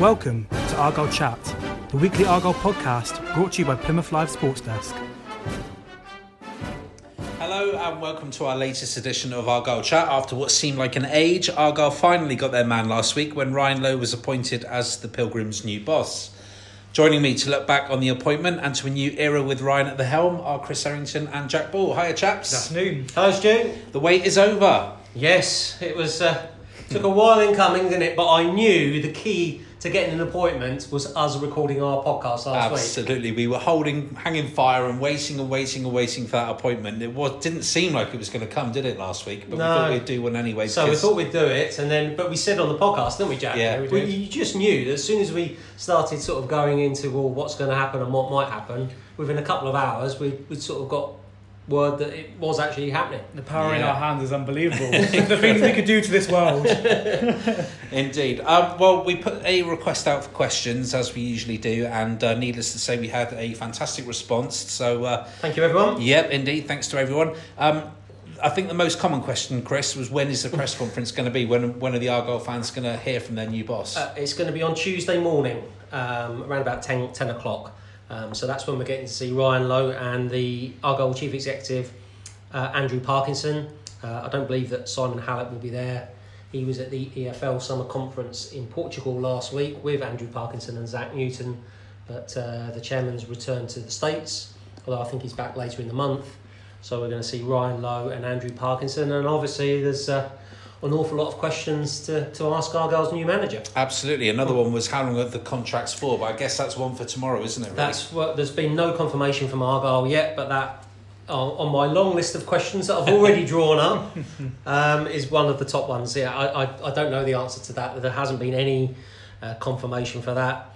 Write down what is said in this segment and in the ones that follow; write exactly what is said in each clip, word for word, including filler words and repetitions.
Welcome to Argyle Chat, the weekly Argyle podcast brought to you by Plymouth Live Sports Desk. Hello and welcome to our latest edition of Argyle Chat. After what seemed like an age, Argyle finally got their man last week when Ryan Lowe was appointed as the Pilgrims' new boss. Joining me to look back on the appointment and to a new era with Ryan at the helm are Chris Harrington and Jack Ball. Hiya chaps. Good afternoon. Hi Stu. The wait is over. Yes, it was uh, took a while in coming, didn't it? But I knew the key to getting an appointment was us recording our podcast last Absolutely. week. Absolutely, we were holding, hanging fire, and waiting and waiting and waiting for that appointment. It was didn't seem like it was going to come, did it, last week? But no. we thought we'd do one anyway. So because... we thought we'd do it, and then but we said on the podcast, didn't we, Jack? Yeah, we, we You just knew that as soon as we started sort of going into well, what's going to happen and what might happen, within a couple of hours, we we'd sort of got word that it was actually happening. The power yeah. in our hands is unbelievable. The things we could do to this world. Indeed. Um, well, we put a request out for questions, as we usually do, and uh, needless to say, we had a fantastic response. So uh, thank you, everyone. Yep, indeed. Thanks to everyone. Um, I think the most common question, Chris, was when is the press conference going to be? When when are the Argyle fans going to hear from their new boss? Uh, it's going to be on Tuesday morning, um, around about ten, ten o'clock. Um, so that's when we're getting to see Ryan Lowe and the Argyle Chief Executive, uh, Andrew Parkinson. Uh, I don't believe that Simon Hallett will be there. He was at the E F L Summer Conference in Portugal last week with Andrew Parkinson and Zach Newton, but uh, the chairman's returned to the States, although I think he's back later in the month. So we're going to see Ryan Lowe and Andrew Parkinson, and obviously there's... Uh, an awful lot of questions to, to ask Argyle's new manager. Absolutely. Another one was how long are the contracts for, but I guess that's one for tomorrow, isn't it? Really? That's well, there's been no confirmation from Argyle yet, but that oh, on my long list of questions that I've already drawn up um, is one of the top ones. Yeah, I, I, I don't know the answer to that. There hasn't been any uh, confirmation for that.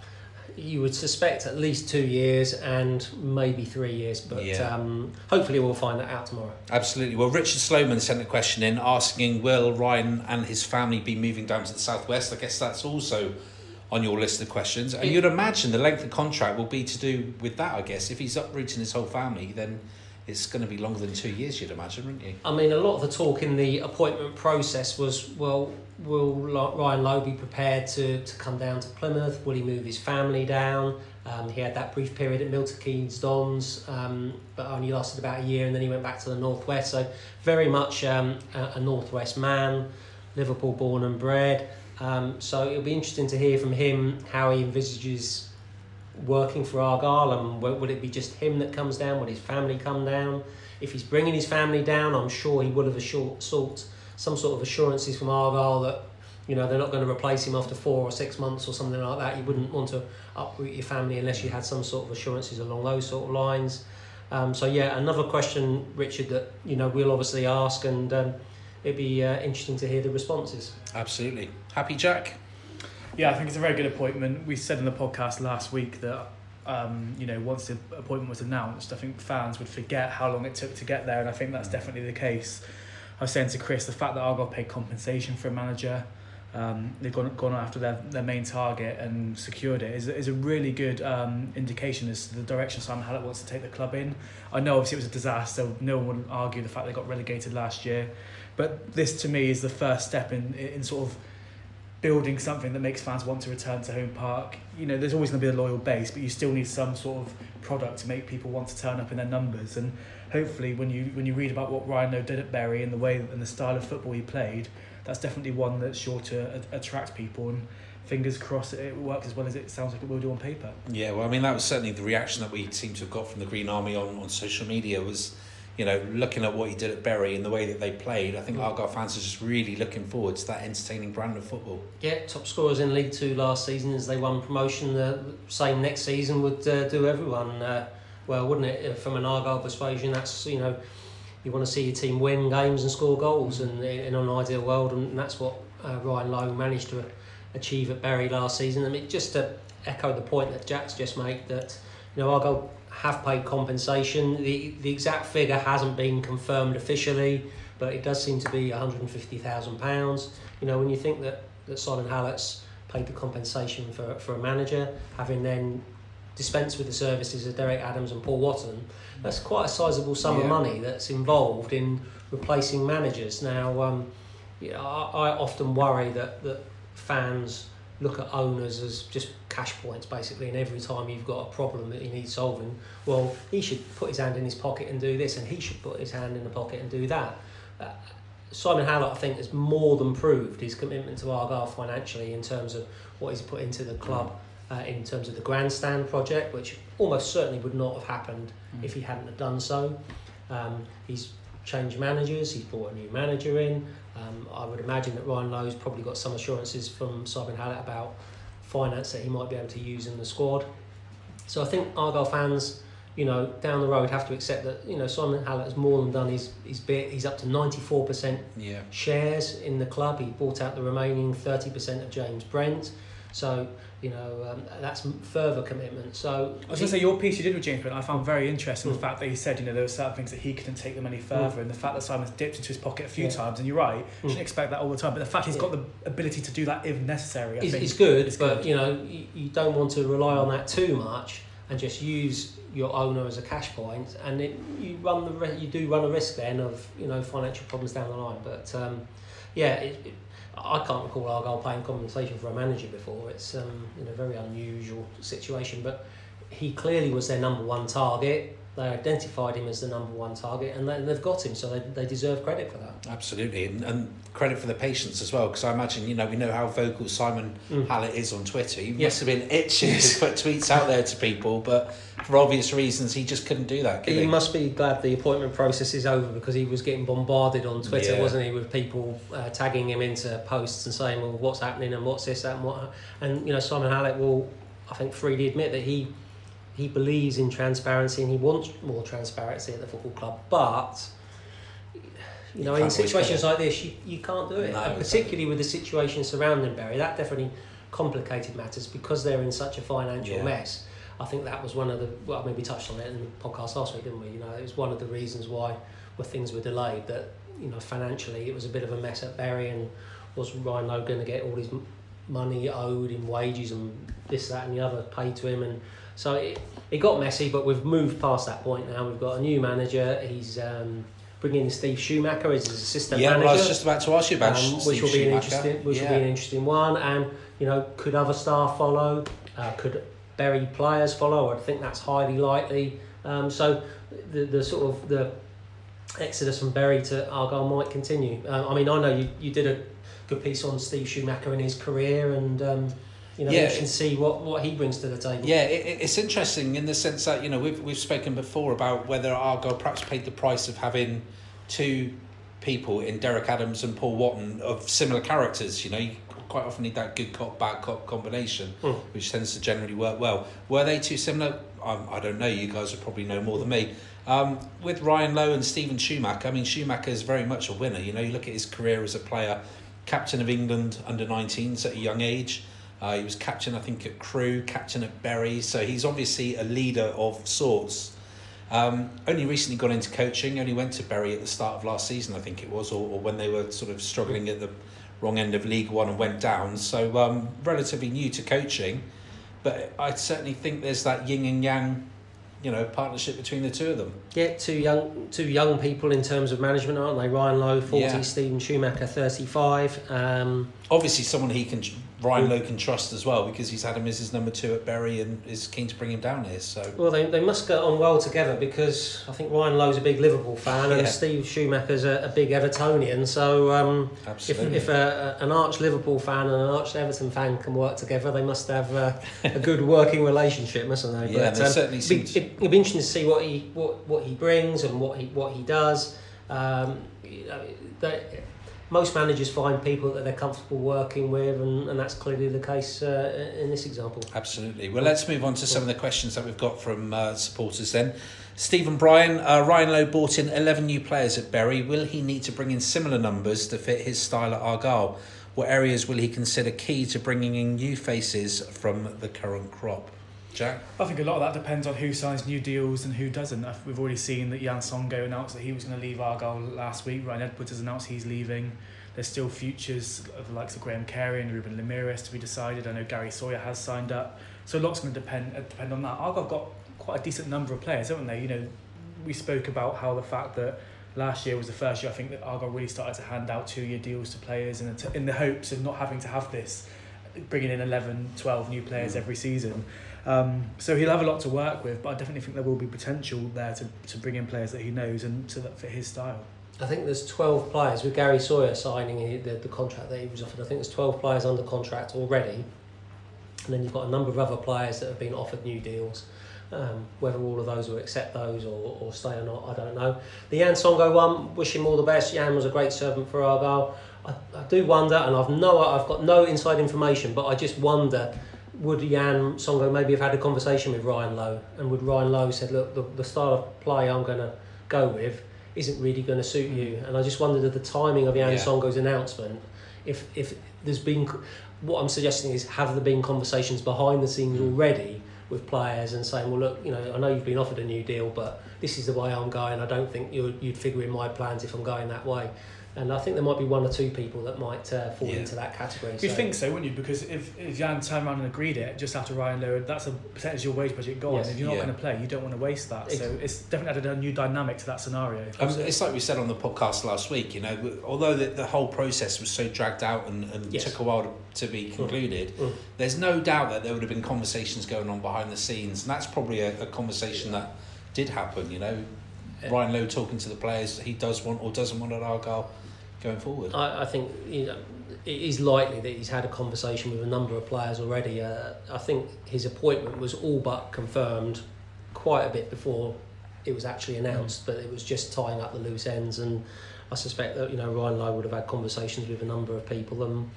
You would suspect at least two years and maybe three years, but yeah. um, hopefully we'll find that out tomorrow. Absolutely. Well, Richard Sloman sent a question in asking, will Ryan and his family be moving down to the southwest? I guess that's also on your list of questions. And you'd imagine the length of contract will be to do with that, I guess. If he's uprooting his whole family, then it's going to be longer than two years, you'd imagine, wouldn't you? I mean, a lot of the talk in the appointment process was, well, will Ryan Lowe be prepared to, to come down to Plymouth? Will he move his family down? Um, he had that brief period at Milton Keynes Dons, um, but only lasted about a year, and then he went back to the northwest. So very much um, a, a northwest man, Liverpool born and bred. Um, so it'll be interesting to hear from him how he envisages working for Argyle, and would it be just him that comes down? Would his family come down? If he's bringing his family down, I'm sure he would have assured, sought some sort of assurances from Argyle that, you know, they're not going to replace him after four or six months or something like that. You wouldn't want to uproot your family unless you had some sort of assurances along those sort of lines. Um, so yeah, another question, Richard, that, you know, we'll obviously ask, and um, it'd be uh, interesting to hear the responses. Absolutely. Happy Jack? Yeah, I think it's a very good appointment. We said in the podcast last week that, um, you know, once the appointment was announced, I think fans would forget how long it took to get there, and I think that's definitely the case. I was saying to Chris, the fact that Argyle paid compensation for a manager, um, they've gone gone after their, their main target and secured it, is, is a really good um, indication as to the direction Simon Hallett wants to take the club in. I know obviously it was a disaster, no one would argue the fact they got relegated last year, but this to me is the first step in in sort of building something that makes fans want to return to Home Park. You know, there's always going to be a loyal base, but you still need some sort of product to make people want to turn up in their numbers. And hopefully, when you when you read about what Ryan Lowe did at Bury and the way and the style of football he played, that's definitely one that's sure to a- attract people. And fingers crossed, it works as well as it sounds like it will do on paper. Yeah, well, I mean, that was certainly the reaction that we seem to have got from the Green Army on, on social media was, you know, looking at what he did at Bury and the way that they played, I think Argyle fans are just really looking forward to that entertaining brand of football. Yeah, top scorers in League Two last season as they won promotion. The same next season would uh, do everyone uh, well, wouldn't it? From an Argyle persuasion, that's, you know, you want to see your team win games and score goals, and in an ideal world, and that's what uh, Ryan Lowe managed to achieve at Bury last season. I mean, just to echo the point that Jack's just made, that you know Argyle have paid compensation. The the exact figure hasn't been confirmed officially, but it does seem to be one hundred fifty thousand pounds. You know, when you think that, that Simon Hallett's paid the compensation for, for a manager, having then dispensed with the services of Derek Adams and Paul Wotton, that's quite a sizable sum yeah. of money that's involved in replacing managers. Now, um, you know, I, I often worry that, that fans look at owners as just cash points, basically, and every time you've got a problem that you need solving, well, he should put his hand in his pocket and do this, and he should put his hand in the pocket and do that. Uh, Simon Hallett, I think, has more than proved his commitment to Argyle financially in terms of what he's put into the club, uh, in terms of the grandstand project, which almost certainly would not have happened mm. if he hadn't have done so. Um, he's changed managers, he's brought a new manager in. Um, I would imagine that Ryan Lowe's probably got some assurances from Simon Hallett about finance that he might be able to use in the squad. So I think Argyle fans, you know, down the road have to accept that, you know, Simon Hallett has more than done his, his bit. He's up to ninety-four percent yeah. shares in the club. He bought out the remaining thirty percent of James Brent. So, you know, um, that's further commitment. So I was going to say, your piece you did with James Brent, I found very interesting, mm. the fact that he said, you know, there were certain things that he couldn't take the money further, mm. and the fact that Simon's dipped into his pocket a few yeah. times, and you're right, mm. shouldn't expect that all the time. But the fact he's yeah. got the ability to do that if necessary, I it's, think. It's good, it's but, good. You know, you, you don't want to rely on that too much and just use your owner as a cash point, and it, you run the re- you do run a risk then of, you know, financial problems down the line. But um, yeah, it, it, I can't recall Argyle paying compensation for a manager before. It's um, you know, a very unusual situation, but he clearly was their number one target. They identified him as the number one target, and they, they've got him, so they, they deserve credit for that. Absolutely, and, and credit for the patience as well, because I imagine, you know, we know how vocal Simon mm. Hallett is on Twitter. He yes. must have been itching to put tweets out there to people, but for obvious reasons, he just couldn't do that, could he? He must be glad the appointment process is over, because he was getting bombarded on Twitter, yeah. wasn't he, with people uh, tagging him into posts and saying, well, what's happening and what's this, that and what... And, you know, Simon Hallett will, I think, freely admit that he... He believes in transparency and he wants more transparency at the football club. But, you know, you in situations like this, you, you can't do it. No, and particularly with the situation surrounding Bury, that definitely complicated matters because they're in such a financial yeah. mess. I think that was one of the... Well, I mean, we touched on it in the podcast last week, didn't we? You know, it was one of the reasons why where things were delayed, that, you know, financially it was a bit of a mess at Bury, and was Ryan Lowe going to get all his money owed in wages and this, that and the other paid to him? And so it, it got messy, but we've moved past that point now. We've got a new manager. He's um, bringing in Steve Schumacher as his assistant yeah, manager. Yeah, well, I was just about to ask you about um, Steve which will be Schumacher. An interesting, which yeah. will be an interesting one. And, you know, could other staff follow? Uh, could Bury players follow? I think that's highly likely. Um, so the the sort of the exodus from Bury to Argyle might continue. Uh, I mean, I know you, you did a good piece on Steve Schumacher and his career, and... Um, You know, yeah, you can see what, what he brings to the table. Yeah, it, it's interesting in the sense that, you know, we've we've spoken before about whether Argyle perhaps paid the price of having two people in Derek Adams and Paul Wotton of similar characters. You know, you quite often need that good cop, bad cop combination, mm. which tends to generally work well. Were they too similar? Um, I don't know. You guys would probably know more than me. Um, with Ryan Lowe and Stephen Schumacher, I mean, Schumacher is very much a winner. You know, you look at his career as a player, captain of England under nineteens at a young age. Uh, he was captain, I think, at Crewe, captain at Bury. So he's obviously a leader of sorts. Um, only recently got into coaching, only went to Bury at the start of last season, I think it was, or, or when they were sort of struggling at the wrong end of League One and went down. So um, relatively new to coaching. But I certainly think there's that yin and yang, you know, partnership between the two of them. Yeah, two young two young people in terms of management, aren't they? Ryan Lowe, forty, yeah. Stephen Schumacher, thirty-five. Um, Obviously someone he can... Ryan Lowe can trust as well, because he's had him as his number two at Bury and is keen to bring him down here. So well, they they must get on well together, because I think Ryan Lowe's a big Liverpool fan, yeah. and Steve Schumacher's a, a big Evertonian. So um, if if a, a, an arch Liverpool fan and an arch Everton fan can work together, they must have a, a good working relationship, mustn't they? Yeah, but, they um, certainly seem. It, it, it'll be interesting to see what he what, what he brings and what he what he does. Um, you know, they, Most managers find people that they're comfortable working with, and, and that's clearly the case uh, in this example. Absolutely. Well, let's move on to some of the questions that we've got from uh, supporters then. Stephen Bryan, uh, Ryan Lowe brought in eleven new players at Bury. Will he need to bring in similar numbers to fit his style at Argyle? What areas will he consider key to bringing in new faces from the current crop? Jack? I think a lot of that depends on who signs new deals and who doesn't. We've already seen that Yann Songo'o announced that he was going to leave Argyle last week. Ryan Edwards has announced he's leaving. There's still futures of the likes of Graham Carey and Ruben Amiris to be decided. I know Gary Sawyer has signed up. So a lot's going to depend depend on that. Argyle have got quite a decent number of players, haven't they? You know, we spoke about how the fact that last year was the first year, I think, that Argyle really started to hand out two-year deals to players in the, in the hopes of not having to have this, bringing in eleven, twelve new players every season. Um, so he'll have a lot to work with, but I definitely think there will be potential there to, to bring in players that he knows and to that fit his style. I think there's twelve players, with Gary Sawyer signing the, the contract that he was offered, I think there's twelve players under contract already. And then you've got a number of other players that have been offered new deals. Um, whether all of those will accept those or, or stay or not, I don't know. The Yann Songo'o one, wish him all the best. Yann was a great servant for Argyle. I, I do wonder, and I've no, I've got no inside information, but I just wonder, would Yann Songo'o maybe have had a conversation with Ryan Lowe, and would Ryan Lowe said, look, the, the style of play I'm going to go with isn't really going to suit you? And I just wondered at the timing of Yann yeah. Songo's announcement, if if there's been, what I'm suggesting is, have there been conversations behind the scenes already with players and saying, well, look, you know, I know you've been offered a new deal, but this is the way I'm going. I don't think you'd, you'd figure in my plans if I'm going that way. And I think there might be one or two people that might uh, fall yeah. into that category. You'd so. think so, wouldn't you? Because if, if Yann turned around and agreed it just after Ryan Lowe, that's a potential wage budget gone. Yes. If you're not yeah. going to play, you don't want to waste that. It's, so it's definitely added a new dynamic to that scenario. Um, it's like we said on the podcast last week, you know, although the, the whole process was so dragged out and, and yes. took a while to, to be concluded, mm. Mm. there's no doubt that there would have been conversations going on behind the scenes. And that's probably a, a conversation that did happen, you know. Ryan Lowe talking to the players he does want or doesn't want at Argyle going forward. I, I think you know it is likely that he's had a conversation with a number of players already. Uh, I think his appointment was all but confirmed quite a bit before it was actually announced, mm. but it was just tying up the loose ends. And I suspect that you know Ryan Lowe would have had conversations with a number of people, and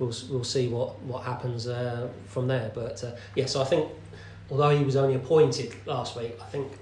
we'll we'll see what what happens uh, from there. But uh, yes, yeah, so I think although he was only appointed last week, I think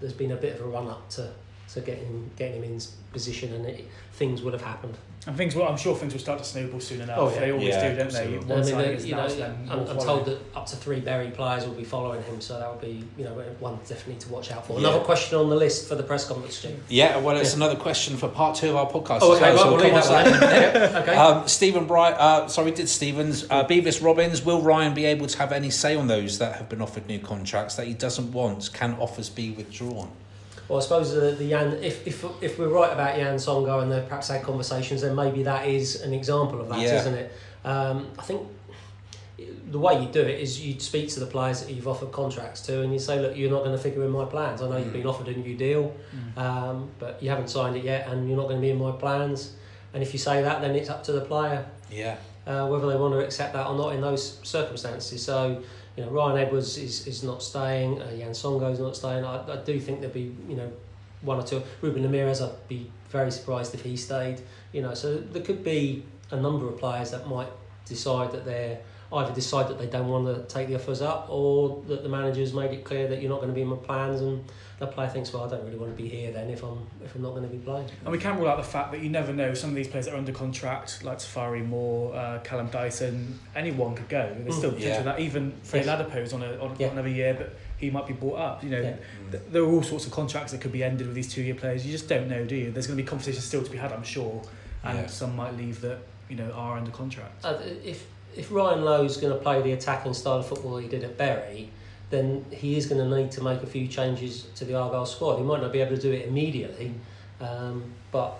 there's been a bit of a run-up to, to getting him, getting him in position, and it, things would have happened. And things will, I'm sure things will start to snowball soon enough. Oh, yeah. They always yeah, do, don't they? One I mean, they you know, I'm, I'm told that up to three Bury players will be following him, so that would be you know one definitely to watch out for. Yeah. Another question on the list for the press conference, Steve. Yeah, well, it's yeah. another question for part two of our podcast. Oh, okay, well, we'll that okay. Um, Stephen Bryan, uh, sorry, did Stevens, uh, Beavis Robbins, will Ryan be able to have any say on those that have been offered new contracts that he doesn't want? Can offers be withdrawn? Well, I suppose the, the Yann, if, if if we're right about Yann Songo'o and they've perhaps had conversations, then maybe that is an example of that, yeah. isn't it? Um, I think the way you do it is you speak to the players that you've offered contracts to and you say, look, you're not going to figure in my plans. I know mm. you've been offered a new deal, mm. um, but you haven't signed it yet and you're not going to be in my plans. And if you say that, then it's up to the player, yeah, uh, whether they want to accept that or not in those circumstances. So... You know, Ryan Edwards is, is not staying, uh, Yann Songo'o is not staying. I, I do think there'll be, you know, one or two. Ruben Amiris, I'd be very surprised if he stayed. You know, so there could be a number of players that might decide that they're, either decide that they don't want to take the offers up or that the manager's made it clear that you're not going to be in my plans, and the player thinks, well, I don't really want to be here then if I'm if I'm not going to be playing. And we can rule out the fact that you never know. Some of these players that are under contract, like Tafari Moore, uh, Callum Dyson, anyone could go. There's still potential yeah. that even Fred yes. Ladipo's on, a, on yeah. another year, but he might be bought up. You know, yeah. th- there are all sorts of contracts that could be ended with these two-year players. You just don't know, do you? There's going to be conversations still to be had, I'm sure, and yeah. some might leave that you know are under contract. Uh, if if Ryan Lowe's going to play the attacking style of football he did at Bury, then he is going to need to make a few changes to the Argyle squad. He might not be able to do it immediately, um, but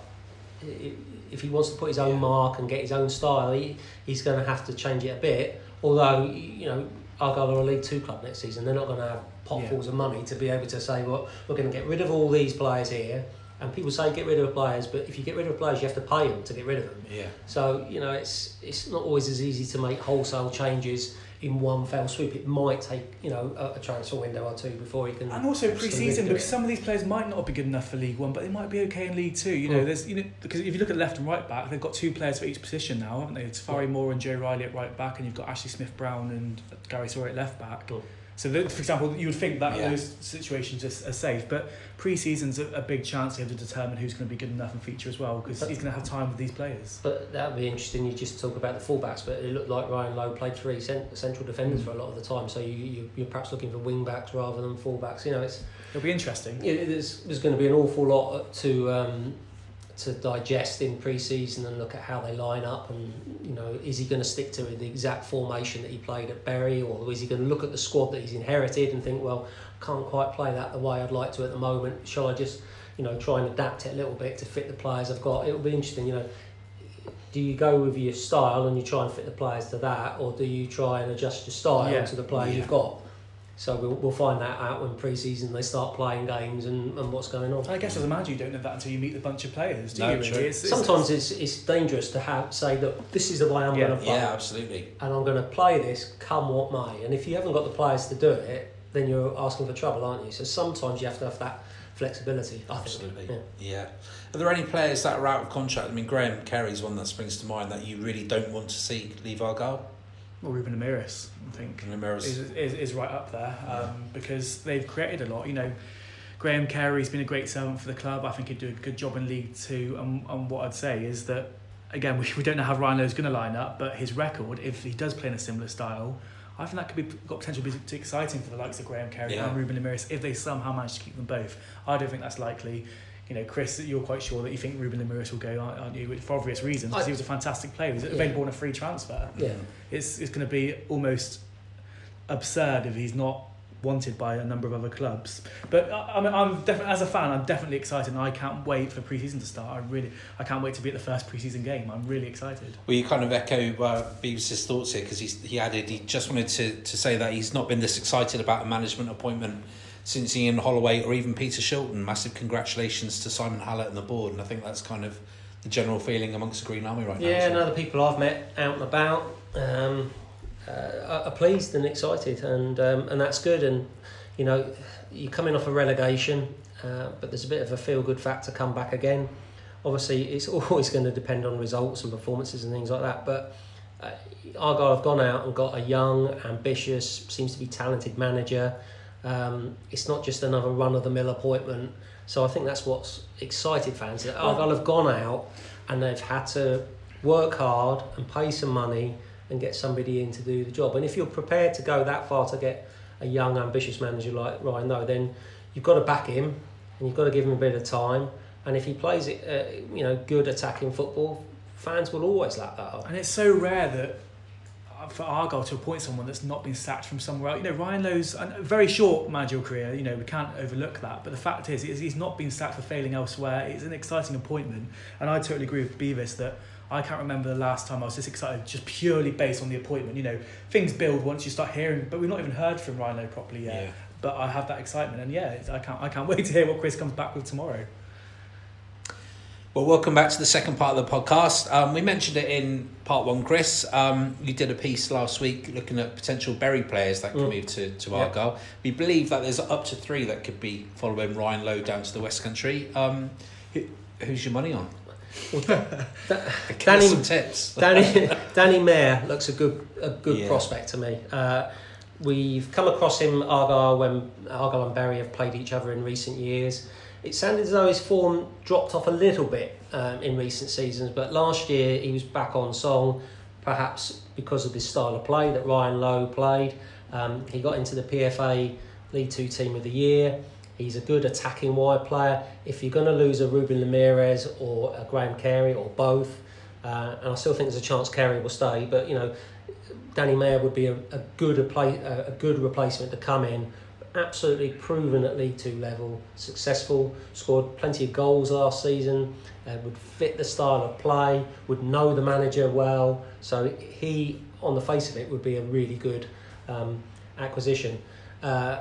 if he wants to put his own yeah. mark and get his own style, he, he's going to have to change it a bit. Although, you know, Argyle are a League Two club next season. They're not going to have potfuls yeah. of money to be able to say, well, we're going to get rid of all these players here. And people say get rid of players, but if you get rid of players, you have to pay them to get rid of them. Yeah. So, you know, it's it's not always as easy to make wholesale changes in one fell swoop. It might take, you know, a, a transfer window or two before he can... And also pre-season, because some of these players might not be good enough for League One, but they might be okay in League Two. You know, mm. there's you know because if you look at left and right back, they've got two players for each position now, haven't they? Tafari Moore and Joe Riley at right back, and you've got Ashley Smith Brown and Gary Sawyer at left back. Mm. So, that, for example, you would think that yeah. those situations are, are safe, but pre-season's a, a big chance you have to determine who's going to be good enough and feature as well, because he's going to have time with these players. But that would be interesting. You just talk about the fullbacks, but it looked like Ryan Lowe played three cent- central defenders mm. for a lot of the time, so you, you, you're perhaps looking for wing-backs rather than fullbacks. You know, it's it'll be interesting. Yeah, there's, there's going to be an awful lot to... Um, to digest in pre-season and look at how they line up, and you know, is he going to stick to the exact formation that he played at Bury, or is he going to look at the squad that he's inherited and think, well, can't quite play that the way I'd like to at the moment, shall I just, you know, try and adapt it a little bit to fit the players I've got? It'll be interesting, you know, do you go with your style and you try and fit the players to that, or do you try and adjust your style yeah. to the players yeah. you've got? So we'll, we'll find that out when pre-season they start playing games and, and what's going on. I guess as a manager you don't know that until you meet the bunch of players, do no, you? Really? It's, it's, Sometimes it's it's dangerous to have say that this is the way I'm yeah, going to play. Yeah, absolutely. And I'm going to play this come what may. And if you haven't got the players to do it, then you're asking for trouble, aren't you? So sometimes you have to have that flexibility. I absolutely. Think. Yeah. yeah. Are there any players that are out of contract? I mean, Graham Carey's one that springs to mind that you really don't want to see leave Argyle. Well, Ruben Amiris, I think, is, is is right up there um, because they've created a lot. You know, Graham Carey's been a great servant for the club. I think he'd do a good job in League Two. And, and what I'd say is that, again, we, we don't know how Ryan Lowe's going to line up, but his record, if he does play in a similar style, I think that could be got potential to be exciting for the likes of Graham Carey yeah. and Ruben Amiris if they somehow manage to keep them both. I don't think that's likely. You know, Chris, you're quite sure that you think Ruben Lemire will go, aren't you? For obvious reasons, because he was a fantastic player. He's available yeah. on a free transfer. Yeah, it's it's going to be almost absurd if he's not wanted by a number of other clubs. But I mean, I'm definitely as a fan, I'm definitely excited, and I can't wait for pre-season to start. I really, I can't wait to be at the first pre-season game. I'm really excited. Well, you kind of echo uh, Beavis's thoughts here because he added he just wanted to to say that he's not been this excited about a management appointment since Ian Holloway or even Peter Shilton. Massive congratulations to Simon Hallett and the board, and I think that's kind of the general feeling amongst the Green Army right yeah, now. Yeah, and other people I've met out and about um, uh, are pleased and excited, and um, and that's good. And you know, you're coming off a relegation, uh, but there's a bit of a feel-good factor come back again. Obviously, it's always going to depend on results and performances and things like that, but uh, Argyle have gone out and got a young, ambitious, seems to be talented manager. Um, it's not just another run-of-the-mill appointment, so I think that's what's excited fans. That Argyle have gone out and they've had to work hard and pay some money and get somebody in to do the job. And if you're prepared to go that far to get a young, ambitious manager like Ryan Lowe, then you've got to back him and you've got to give him a bit of time. And if he plays it, uh, you know, good attacking football, fans will always like that. And it's so rare that for Argyle to appoint someone that's not been sacked from somewhere else. You know, Ryan Lowe's a very short managerial career, you know, we can't overlook that, but the fact is he's not been sacked for failing elsewhere. It's an exciting appointment, and I totally agree with Beavis that I can't remember the last time I was this excited just purely based on the appointment. You know, things build once you start hearing, but we've not even heard from Ryan Lowe properly yet, yeah. but I have that excitement, and yeah, I can't, I can't wait to hear what Chris comes back with tomorrow. Well, welcome back to the second part of the podcast. Um, we mentioned it in part one, Chris. Um, you did a piece last week looking at potential Bury players that could mm. move to, to Argyle. Yeah. We believe that there's up to three that could be following Ryan Lowe down to the West Country. Um, who, who's your money on? Well, that, that, Danny, some tips. Danny, Danny Mayor looks a good a good yeah. prospect to me. Uh, we've come across him Argyle when Argyle and Bury have played each other in recent years. It sounded as though his form dropped off a little bit um, in recent seasons, but last year he was back on song, perhaps because of this style of play that Ryan Lowe played. Um, he got into the P F A League Two Team of the Year. He's a good attacking wide player. If you're going to lose a Ruben Lemire or a Graham Carey or both, uh, and I still think there's a chance Carey will stay, but you know, Danny Mayor would be a, a good a, play, a good replacement to come in. Absolutely proven at League Two level, successful, scored plenty of goals last season, uh, would fit the style of play, would know the manager well. So he, on the face of it, would be a really good um, acquisition. Uh,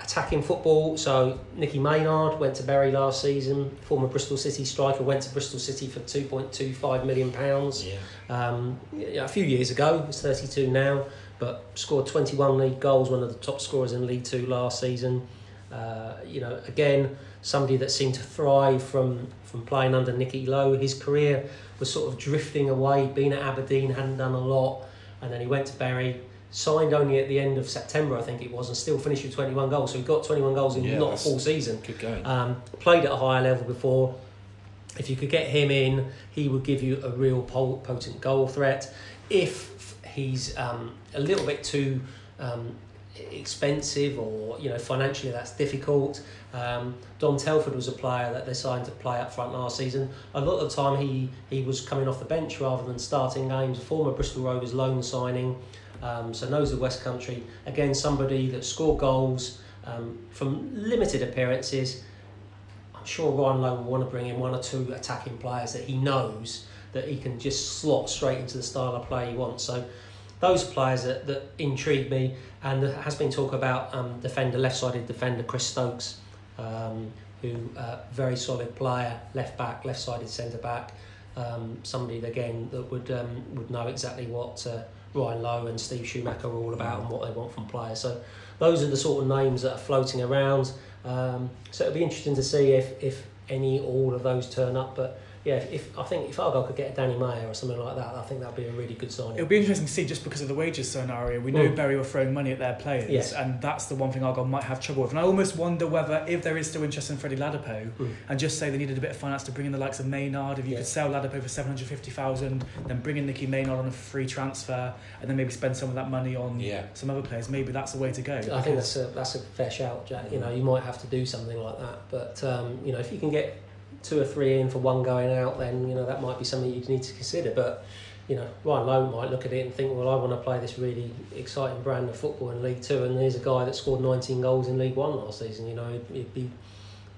attacking football, so Nicky Maynard went to Bury last season, former Bristol City striker, went to Bristol City for two point two five million pounds yeah. um, a few years ago, he's thirty-two now. But scored twenty-one league goals, one of the top scorers in League Two last season. Uh, you know, again, somebody that seemed to thrive from, from playing under Nicky Lowe. His career was sort of drifting away, being at Aberdeen, hadn't done a lot, and then he went to Bury, signed only at the end of September, I think it was, and still finished with twenty-one goals. So he got twenty-one goals in yeah, not a full season. Good game. Um, played at a higher level before. If you could get him in, he would give you a real potent goal threat. If he's um, a little bit too um, expensive, or you know, financially that's difficult. Um, Dom Telford was a player that they signed to play up front last season. A lot of the time he, he was coming off the bench rather than starting games. Former Bristol Rovers loan signing, um, so knows the West Country. Again, somebody that scored goals um, from limited appearances. I'm sure Ryan Lowe will want to bring in one or two attacking players that he knows that he can just slot straight into the style of play he wants. So those players that, that intrigue me, and there has been talk about um, defender, left-sided defender Chris Stokes, um, who uh, very solid player, left back, left-sided centre back, um, somebody again that would um, would know exactly what uh, Ryan Lowe and Steve Schumacher are all about and what they want from players. So those are the sort of names that are floating around. Um, so it'll be interesting to see if if any all of those turn up, but. Yeah, if I think if Argyle could get a Danny Mayor or something like that, I think that'd be a really good signing. It'll be interesting to see just because of the wages scenario. We know mm. Bury were throwing money at their players, yes. and that's the one thing Argyle might have trouble with. And I almost wonder whether, if there is still interest in Freddie Ladipo, mm. and just say they needed a bit of finance to bring in the likes of Maynard, if you yeah. could sell Ladipo for seven hundred fifty thousand, then bring in Nicky Maynard on a free transfer, and then maybe spend some of that money on yeah. some other players. Maybe that's the way to go. I because... think that's a that's a fair shout, Jack. You know, you might have to do something like that, but um, you know, if you can get two or three in for one going out, then you know that might be something you'd need to consider. But you know, Ryan Lowe might look at it and think, well, I want to play this really exciting brand of football in League Two, and here's a guy that scored nineteen goals in League One last season. You know, it'd be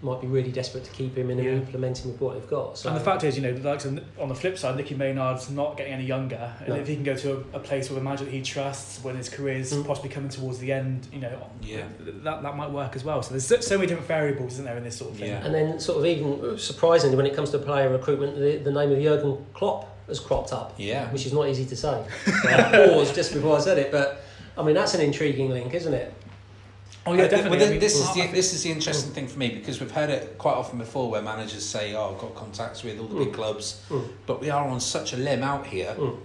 might be really desperate to keep him in yeah. and implement him with what they've got. So, and the fact is, you know, like on the flip side, Nicky Maynard's not getting any younger, and no. if he can go to a, a place with a manager that he trusts when his career's mm. possibly coming towards the end, you know, yeah. that that might work as well. So there's so, so many different variables, isn't there, in this sort of thing? Yeah. And then, sort of even surprisingly, when it comes to player recruitment, the, the name of Jurgen Klopp has cropped up, yeah, which is not easy to say. I paused just before I said it, but I mean that's an intriguing link, isn't it? Oh yeah, definitely. Well, then, I mean, this is the this is the interesting mm. thing for me, because we've heard it quite often before where managers say, "Oh, I've got contacts with all the mm. big clubs," mm. but we are on such a limb out here. Mm.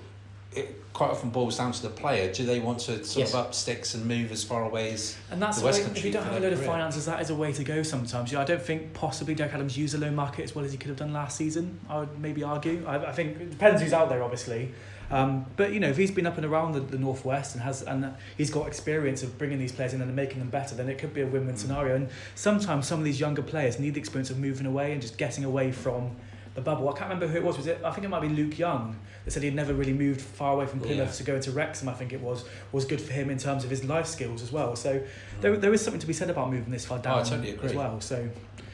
It quite often boils down to the player. Do they want to sort yes. of up sticks and move as far away as and that's the West way, Country? If you don't have a load of career. finances, that is a way to go sometimes. You know, I don't think possibly Derek Adams used the loan market as well as he could have done last season. I would maybe argue. I, I think it depends who's out there, obviously. Um, but you know, if he's been up and around the, the northwest and has and he's got experience of bringing these players in and making them better, then it could be a win-win mm. scenario. And sometimes some of these younger players need the experience of moving away and just getting away from the bubble. I can't remember who it was. Was it? I think it might be Luke Young that said he'd never really moved far away from Plymouth yeah. to go into Wrexham. I think it was was good for him in terms of his life skills as well. So mm. there there is something to be said about moving this far down oh, I totally agree. as well. So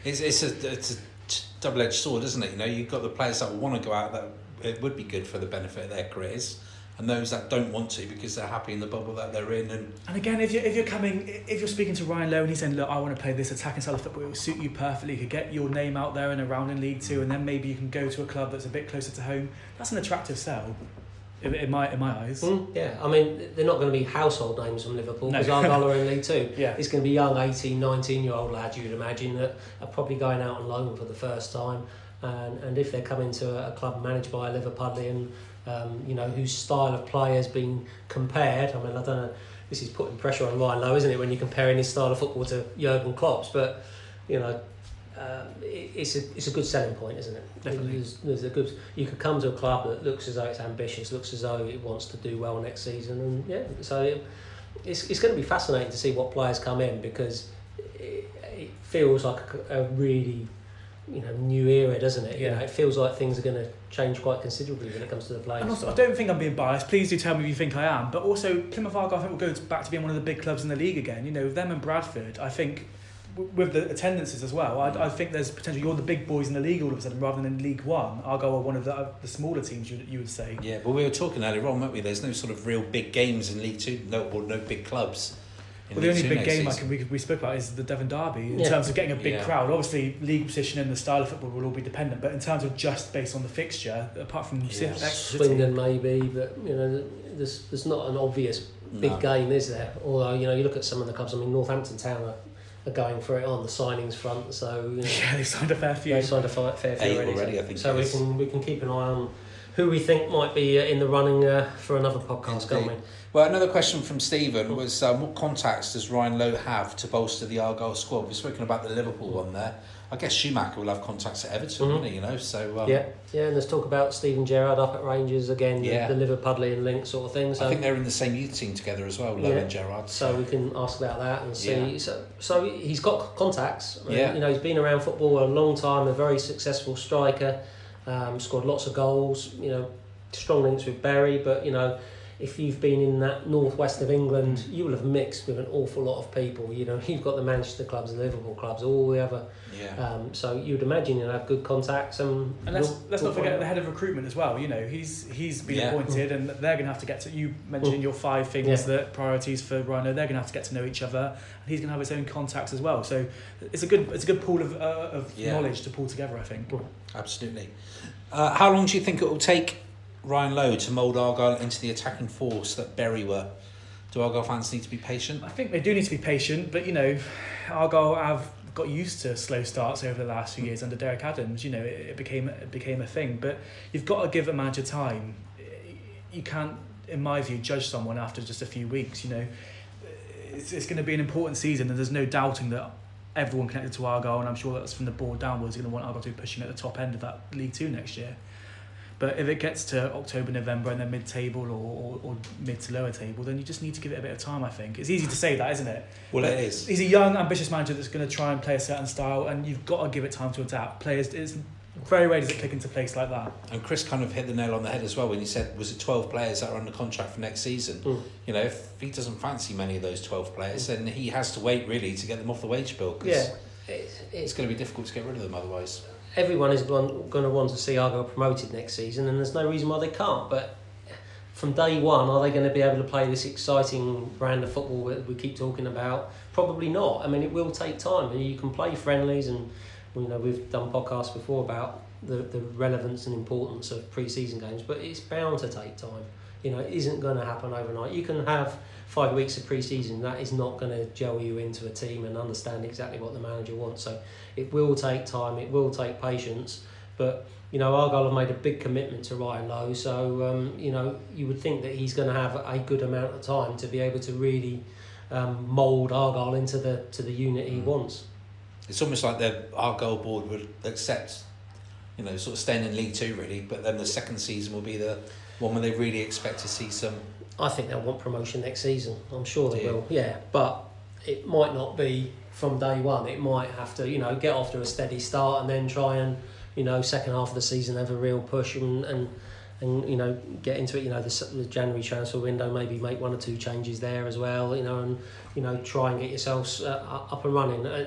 it's it's a it's a double-edged sword, isn't it? You know, you've got the players that want to go out that it would be good for the benefit of their careers, and those that don't want to because they're happy in the bubble that they're in. And, and again, if you're, if you're coming, if you're speaking to Ryan Lowe and he's saying, look, I want to play this attacking style of football, it will suit you perfectly, you could get your name out there and around in League Two, and then maybe you can go to a club that's a bit closer to home, that's an attractive sell. In, in my in my eyes, mm, yeah. I mean, they're not going to be household names from Liverpool because no. Argyle are in League Two. Yeah. It's going to be young eighteen, nineteen year old lads, you'd imagine, that are probably going out on loan for the first time. And and if they're coming to a, a club managed by a Liverpudlian, um, you know, whose style of play has been compared. I mean, I don't know. This is putting pressure on Ryan Lowe, isn't it? When you're comparing his style of football to Jurgen Klopp's, but you know, um, it, it's a it's a good selling point, isn't it? Definitely. There's, there's a good. You could come to a club that looks as though it's ambitious, looks as though it wants to do well next season, and yeah. So it, it's it's going to be fascinating to see what players come in, because it, it feels like a, a really. You know, new era, doesn't it? Yeah. You know, it feels like things are going to change quite considerably when it comes to the players. And also, I don't think I'm being biased. Please do tell me if you think I am. But also, Plymouth Argyle, I think, will go back to being one of the big clubs in the league again. You know, with them and Bradford, I think, w- with the attendances as well, I, I think there's potential. You're the big boys in the league all of a sudden, rather than in League One. Argyle are one of the, uh, the smaller teams, you, you would say. Yeah, but we were talking earlier on, weren't we? There's no sort of real big games in League Two, no, or no big clubs. Well, the only big game I can, we we spoke about is the Devon Derby in yeah. terms of getting a big yeah. crowd. Obviously, league position and the style of football will all be dependent, but in terms of just based on the fixture, apart from yeah. Swindon maybe, but you know, there's there's not an obvious big no. game, is there? Although you know, you look at some of the clubs. I mean, Northampton Town are, are going for it on the signings front, so you know, yeah, they signed a fair few. They signed a fair few Eight already, already so, I think. So we can we can keep an eye on who we think might be in the running uh, for another podcast, can't we? Well, another question from Stephen was, um, what contacts does Ryan Lowe have to bolster the Argyle squad? We've spoken about the Liverpool one there. I guess Schumacher will have contacts at Everton, mm-hmm. wouldn't he, you know? So, um, yeah, yeah, and there's talk about Stephen Gerrard up at Rangers again, the, yeah. the Liverpudlian link sort of thing. So I think they're in the same youth team together as well, Lowe yeah. and Gerrard. So. so we can ask about that and see. Yeah. So, so he's got contacts. Yeah. You know, he's been around football a long time, a very successful striker, um, scored lots of goals, you know, strong links with Bury, but, you know, if you've been in that northwest of England, you will have mixed with an awful lot of people. You know, you've got the Manchester clubs, the Liverpool clubs, all the other. Yeah. Um, so you'd imagine you'll have good contacts, and. And let's let's not forget the head of recruitment as well. You know, he's he's been yeah. appointed, and they're going to have to get to. You mentioned in your five things yeah. that priorities for Ryan Lowe. They're going to have to get to know each other, and he's going to have his own contacts as well. So it's a good it's a good pool of uh, of yeah. knowledge to pull together, I think. Absolutely. Uh, how long do you think it will take Ryan Lowe to mould Argyle into the attacking force that Bury were? Do Argyle fans need to be patient? I think they do need to be patient, but you know, Argyle have got used to slow starts over the last few years under Derek Adams. You know, it, it became it became a thing, but you've got to give a manager time. You can't, in my view, judge someone after just a few weeks. You know, it's it's going to be an important season, and there's no doubting that everyone connected to Argyle, and I'm sure that's from the board downwards, going to want Argyle to be pushing at the top end of that League Two next year. But if it gets to October, November, and they're mid-table or, or, or mid to lower table, then you just need to give it a bit of time, I think. It's easy to say that, isn't it? Well, but it is. He's a young, ambitious manager that's going to try and play a certain style, and you've got to give it time to adapt. Players, it's very rare does it click into place like that. And Chris kind of hit the nail on the head as well when he said, was it twelve players that are under contract for next season? Mm. You know, if he doesn't fancy many of those twelve players, mm. then he has to wait, really, to get them off the wage bill, because yeah, it's, it's, it's going to be difficult to get rid of them otherwise. Everyone is going to want to see Argyle promoted next season, and there's no reason why they can't. But from day one, are they going to be able to play this exciting brand of football that we keep talking about? Probably not. I mean, it will take time. You can play friendlies, and you know we've done podcasts before about the, the relevance and importance of pre-season games, but it's bound to take time. You know, it isn't going to happen overnight. You can have five weeks of pre-season. That is not going to gel you into a team and understand exactly what the manager wants. So it will take time. It will take patience. But, you know, Argyle have made a big commitment to Ryan Lowe. So, um, you know, you would think that he's going to have a good amount of time to be able to really um, mould Argyle into the to the unit he mm. wants. It's almost like the Argyle board would accept, you know, sort of staying in League Two, really. But then the second season will be the one where they really expect to see some. I think they'll want promotion next season. I'm sure they yeah. will, yeah. But it might not be from day one. It might have to, you know, get off to a steady start and then try and, you know, second half of the season have a real push and, and, and you know, get into it. You know, the, the January transfer window, maybe make one or two changes there as well, you know, and, you know, try and get yourselves uh, up and running. I,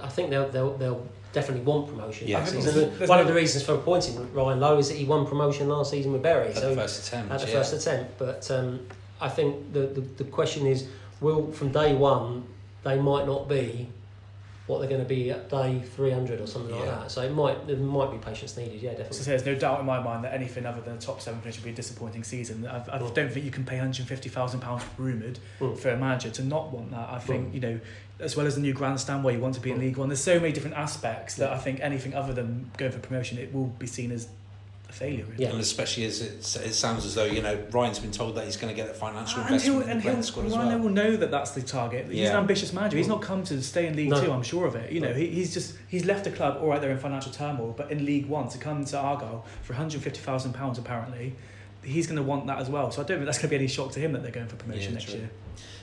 I think they'll they'll they'll definitely want promotion. Yeah, there's, there's one no... of the reasons for appointing Ryan Lowe is that he won promotion last season with Bury. At so the first attempt. At the yeah. first attempt, but um, I think the, the the question is, will from day one they might not be what they're going to be at day three hundred or something yeah. like that. So it might there might be patience needed. Yeah, definitely. So there's no doubt in my mind that anything other than a top seven finish would be a disappointing season. I've, I mm. don't think you can pay one hundred fifty thousand pounds rumoured mm. for a manager to not want that. I think mm. you know. As well as the new grandstand where you want to be in League One. There's so many different aspects that I think anything other than going for promotion, it will be seen as a failure. Really. Yeah. And especially as it's, it sounds as though, you know, Ryan's been told that he's going to get a financial and investment he'll, in and the he'll, squad as well. Ryan will know that that's the target. He's yeah. an ambitious manager. He's not come to stay in League no. Two, I'm sure of it. You know, he, he's just, he's left a club, all right, they're in financial turmoil, but in League One to come to Argyle for one hundred fifty thousand pounds apparently, he's going to want that as well. So I don't think that's going to be any shock to him that they're going for promotion yeah, next true. year.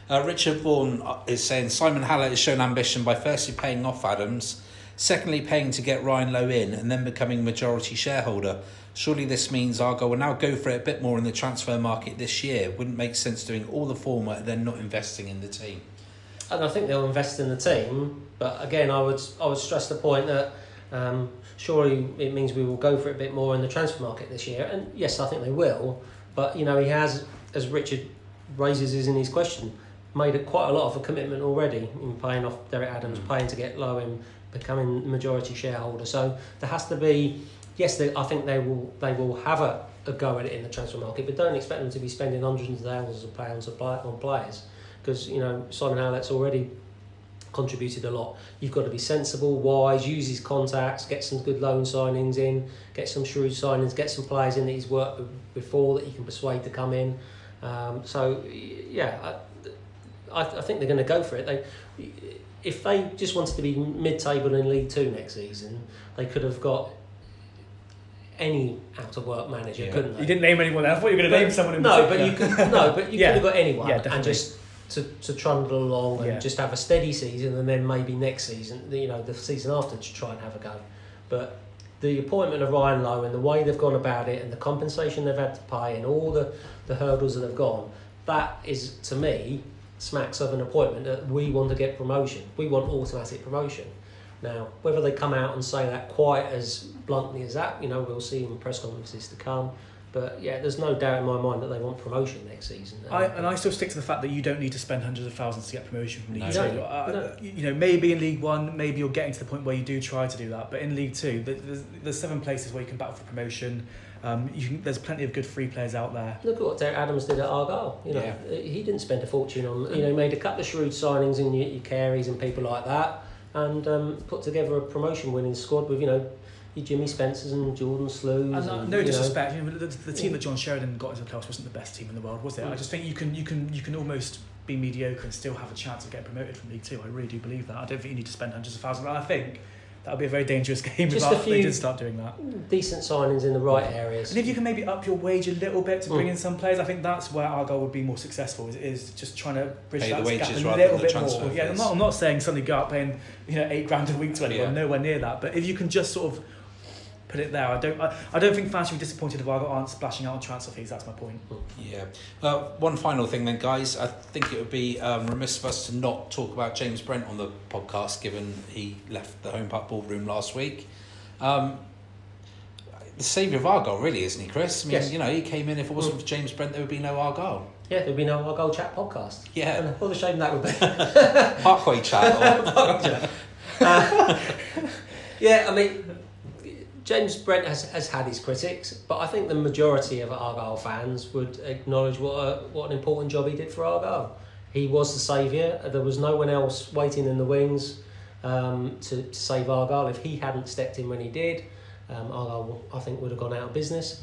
Uh, Richard Vaughan is saying Simon Hallett has shown ambition by firstly paying off Adams, secondly paying to get Ryan Lowe in, and then becoming majority shareholder. Surely this means Argyle will now go for it a bit more in the transfer market this year. Wouldn't make sense doing all the former and then not investing in the team. And I think they'll invest in the team, but again, I would I would stress the point that um, surely it means we will go for it a bit more in the transfer market this year. And yes, I think they will. But you know, he has, as Richard raises in his question, made a, quite a lot of a commitment already in paying off Derek Adams, mm. paying to get Lowe in, becoming majority shareholder. So there has to be, yes, they, I think they will they will have a, a go at it in the transfer market, but don't expect them to be spending hundreds of thousands of pounds on players because, you know, Simon Hallett's already contributed a lot. You've got to be sensible, wise, use his contacts, get some good loan signings in, get some shrewd signings, get some players in that he's worked with before that you can persuade to come in. Um, so, yeah, I, I think they're going to go for it. They, if they just wanted to be mid-table in League Two next season, they could have got any out-of-work manager, yeah. couldn't they? You didn't name anyone else. I thought you were going to name someone in no, particular. But you could, no, but you yeah. could have got anyone yeah, and just to, to trundle along and yeah. just have a steady season, and then maybe next season, you know, the season after, to try and have a go. But the appointment of Ryan Lowe and the way they've gone about it and the compensation they've had to pay and all the, the hurdles that have gone, that is, to me, smacks of an appointment that we want to get promotion. We want automatic promotion. Now, whether they come out and say that quite as bluntly as that, you know, we'll see in press conferences to come. But yeah, there's no doubt in my mind that they want promotion next season. I, and I still stick to the fact that you don't need to spend hundreds of thousands to get promotion from League Two. No, uh, no. You know, maybe in League One, maybe you're getting to the point where you do try to do that. But in League Two, there's, there's seven places where you can battle for promotion. Um, you can, there's plenty of good free players out there. Look at what Derek Adams did at Argyle. You know, yeah. he didn't spend a fortune on. You know, he made a couple of shrewd signings in your, your Careys and people like that, and um, put together a promotion-winning squad with you know, your Jimmy Spencers and Jordan Slews. And, and, no you disrespect, know. You know, the, the team that John Sheridan got into the playoffs wasn't the best team in the world, was it? Mm. I just think you can, you can, you can almost be mediocre and still have a chance of getting promoted from League Two. I really do believe that. I don't think you need to spend hundreds of thousands. I think that would be a very dangerous game just if they did start doing that. Decent signings in the right areas. And if you can maybe up your wage a little bit to bring mm. in some players, I think that's where Argyle would be more successful, is, is just trying to bridge pay that gap a little bit more. Yeah, I'm, not, I'm not saying suddenly go out paying you know, eight grand a week to anyone, yeah. nowhere near that. But if you can just sort of put it there, I don't I, I don't think fans should be disappointed if Argyle aren't splashing out on transfer fees, that's my point. Yeah. Uh, one final thing then, guys. I think it would be um, remiss of us to not talk about James Brent on the podcast, given he left the Home Park ballroom last week. Um, the saviour of Argyle, really, isn't he, Chris? I mean, yes. you know, he came in, if it wasn't mm. for James Brent, there would be no Argyle. Yeah, there would be no Argyle Chat podcast. Yeah. And what a shame that would be. Parkway Chat. Or... Parkway Chat. Uh, yeah, I mean... James Brent has, has had his critics, but I think the majority of Argyle fans would acknowledge what a, what an important job he did for Argyle. He was the saviour. There was no one else waiting in the wings um, to, to save Argyle. If he hadn't stepped in when he did, um, Argyle, I think, would have gone out of business.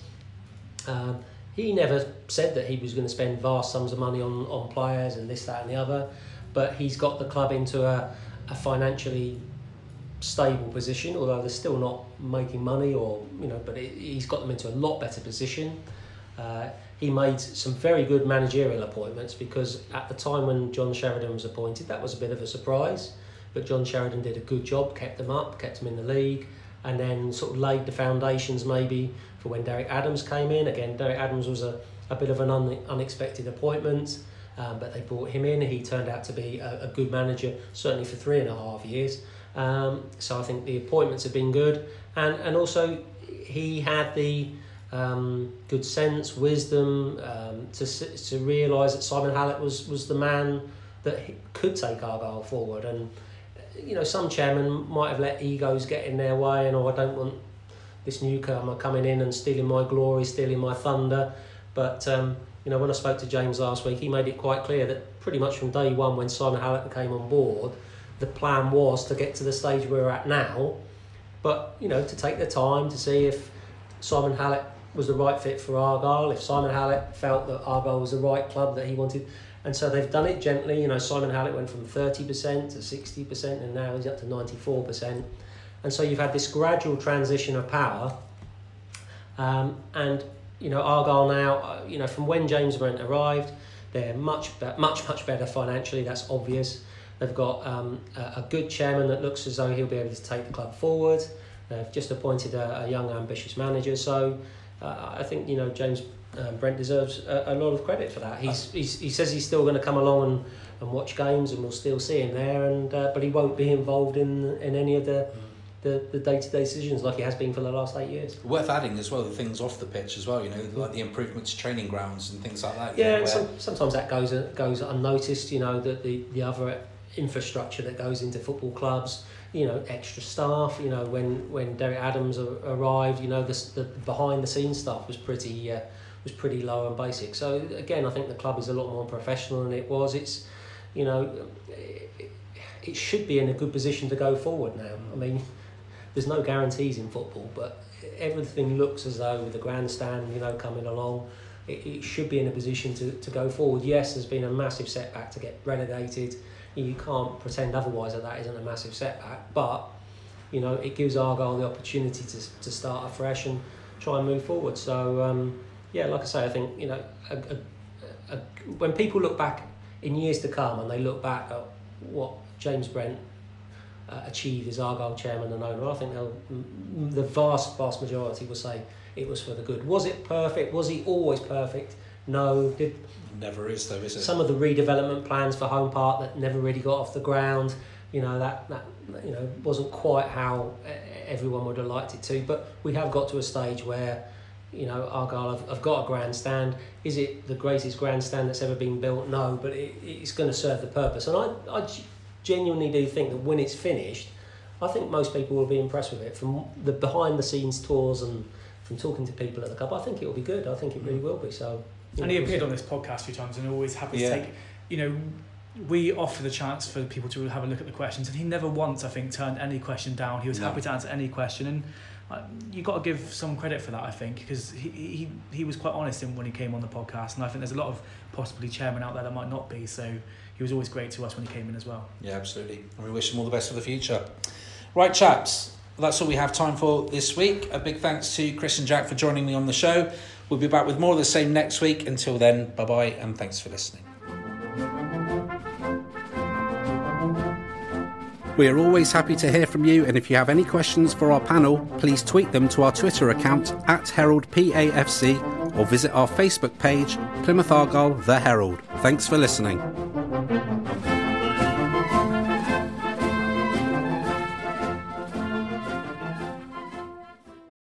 Um, he never said that he was going to spend vast sums of money on, on players and this, that and the other, but he's got the club into a, a financially... stable position, although they're still not making money, or you know, but it, he's got them into a lot better position. Uh, he made some very good managerial appointments, because at the time when John Sheridan was appointed, that was a bit of a surprise. But John Sheridan did a good job, kept them up, kept them in the league, and then sort of laid the foundations maybe for when Derek Adams came in. Again, Derek Adams was a, a bit of an un, unexpected appointment, um, but they brought him in. He turned out to be a, a good manager, certainly for three and a half years. Um, so I think the appointments have been good, and and also he had the um, good sense, wisdom um, to to realise that Simon Hallett was, was the man that could take Argyle forward. And you know, some chairmen might have let egos get in their way, and oh, I don't want this newcomer coming in and stealing my glory, stealing my thunder. But um, you know, when I spoke to James last week, he made it quite clear that pretty much from day one when Simon Hallett came on board, the plan was to get to the stage we're at now, but you know, to take the time to see if Simon Hallett was the right fit for Argyle, if Simon Hallett felt that Argyle was the right club that he wanted. And so they've done it gently. You know, Simon Hallett went from thirty percent to sixty percent, and now he's up to ninety-four percent. And so you've had this gradual transition of power. Um, and you know, Argyle now, you know, from when James Brent arrived, they're much, much, much better financially. That's obvious. They've got um, a good chairman that looks as though he'll be able to take the club forward. They've just appointed a, a young, ambitious manager. So uh, I think, you know, James uh, Brent deserves a, a lot of credit for that. He's, he's he says he's still going to come along and, and watch games, and we'll still see him there. And uh, but he won't be involved in in any of the. Mm. The, the day-to-day decisions like it has been for the last eight years. Worth adding as well the things off the pitch as well, you know, like the improvements to training grounds and things like that. Yeah, know, some, sometimes that goes goes unnoticed, you know, that the, the other infrastructure that goes into football clubs, you know, extra staff, you know, when, when Derek Adams arrived, you know, the, the behind-the-scenes stuff was pretty uh, was pretty low and basic. So, again, I think the club is a lot more professional than it was. It's, you know... It, it should be in a good position to go forward now. I mean, there's no guarantees in football, but everything looks as though with the grandstand, you know, coming along, it, it should be in a position to, to go forward. Yes, there's been a massive setback to get relegated. You can't pretend otherwise that that isn't a massive setback, but, you know, it gives Argyle the opportunity to, to start afresh and try and move forward. So, um, yeah, like I say, I think, you know, a, a, a, when people look back in years to come and they look back at what James Brent uh, achieved as Argyle chairman and owner, I think the vast, vast majority will say it was for the good. Was it perfect? Was he always perfect? No. Did never is though, is it? Some of the redevelopment plans for Home Park that never really got off the ground, you know, that, that you know wasn't quite how everyone would have liked it to. But we have got to a stage where, you know, Argyle have, have got a grandstand. Is it the greatest grandstand that's ever been built? No, but it, it's going to serve the purpose. And I, I genuinely do think that when it's finished, I think most people will be impressed with it. From the behind-the-scenes tours and from talking to people at the club, I think it will be good. I think it really will be. So. And he appeared on this podcast a few times and always happy to yeah. take, you know, we offer the chance for people to have a look at the questions, and he never once, I think, turned any question down. He was no. happy to answer any question, and uh, you got to give some credit for that, I think, because he, he he was quite honest in when he came on the podcast, and I think there's a lot of possibly chairmen out there that might not be, so he was always great to us when he came in as well. Yeah, absolutely. And we wish him all the best for the future. Right, chaps, that's all we have time for this week. A big thanks to Chris and Jack for joining me on the show. We'll be back with more of the same next week. Until then, bye-bye, and thanks for listening. We are always happy to hear from you, and if you have any questions for our panel, please tweet them to our Twitter account at Herald P A F C or visit our Facebook page, Plymouth Argyle The Herald. Thanks for listening.